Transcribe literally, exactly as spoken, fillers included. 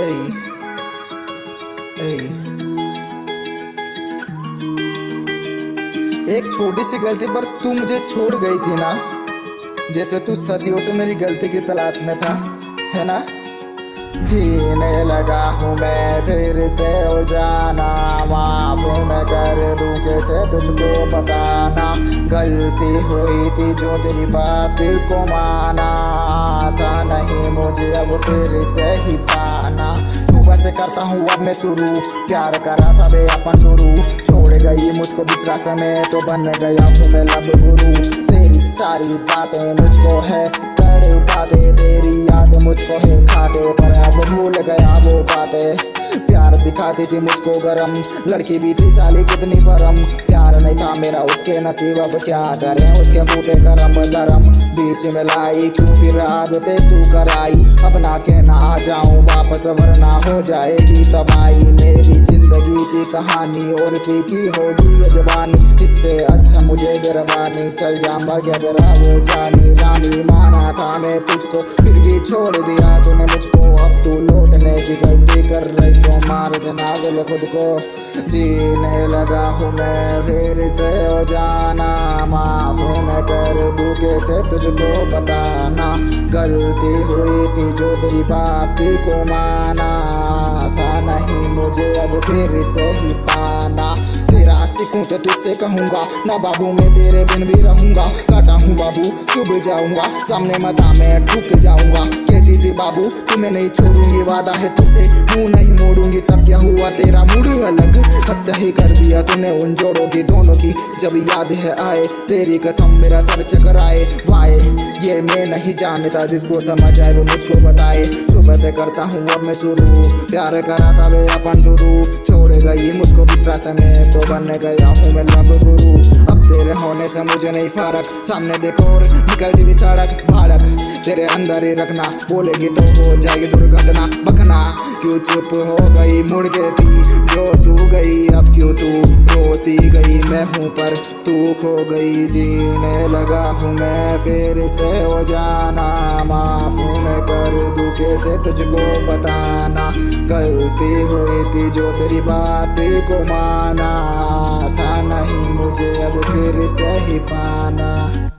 Hey, hey. एक छोटी सी गलती पर तू मुझे छोड़ गई थी ना, जैसे तू सदियों से मेरी गलती की तलाश में था, है ना। जीने लगा हूँ मैं फिर से उलझाना, माफ मैं कर दूँ कैसे तुझको बताना। गलती हुई थी जो तेरी बात को माना, आशा नहीं मुझे अब फिर से ही पाना। सुबह से करता हूँ अब मैं शुरू, प्यार करा था बे अपन गुरु, छोड़ गई मुझको बीच रास्ते में तो बन गया हूँ मैं लव गुरु। तेरी सारी बातें मुझको है करे उठाते, तेरी याद मुझको है खाते, पर अब भूल गया वो बातें। प्यार दिखाती थी मुझको गरम, लड़की भी थी साली कितनी फरम, प्यार नहीं था मेरा उसके नसीब अब क्या करें उसके फूटे करम गरम। बीच में लाई क्यों फिर आदतें तू कराई, अब ना कहना आ जाऊँ वापस वरना हो जाएगी तबाही। मेरी जिंदगी की कहानी और फीकी होगी ये जवानी, इससे अच्छा मुझे गिरवानी, चल जा मर गया तेरा वो जानी रानी। माना था मैं तुझको फिर भी छोड़ दिया तूने मुझको, अब तू लौटने की गलती कर रही तो मार देना बोले खुद को। जीने लगा हूँ मैं फिर से हो जाना, माफ मैं कर दूँ कैसे तुझको बताना। गलती हुई थी जो तेरी बात को माना, आशा नहीं मुझे अब फिर से ही पाना। तेरा सीखूं तो तुझसे कहूँगा ना बाबू मैं तेरे बिन भी रहूँगा, काटा हूँ बाबू चुभ जाऊँगा, सामने मत आ मैं ठुक जाऊँगा। कहती थी बाबू तुम्हें नहीं छोड़ूंगी, वादा है तुझसे मुँह नहीं मोड़ूंगी, तब क्या हुआ तेरा मूड अलग, हद ही कर दिया तूने उन जोड़ों की दोनों की। जब याद है आए तेरी कसम मेरा सर चकराए, वाए ये मैं नहीं जानता जिसको समझ आए वो मुझको बताए। सुबह से करता हूँ अब मैं शुरू, प्यार करा था बे अपन गुरु, छोड़ गई मुझको इस रास्ते में तो बन गया हूँ मैं लव गुरु। अब तेरे होने से मुझे नहीं फर्क, सामने देखो और निकल सीधी सड़क, भड़क तेरे अंदर ही रखना, बोलेगी तो हो जाएगी दुर्घटना। बकना क्यों चुप हो गई मुड़ के थी जो तू गई, अब क्यों तू रोती गई, मैं हूँ पर तू खो गई। जीने लगा हूँ मैं फिर से हो जाना, माफ मैं कर दूँ कैसे तुझको बताना। गलती हुई थी जो तेरी बात को माना, आशा नहीं मुझे अब फिर से ही पाना।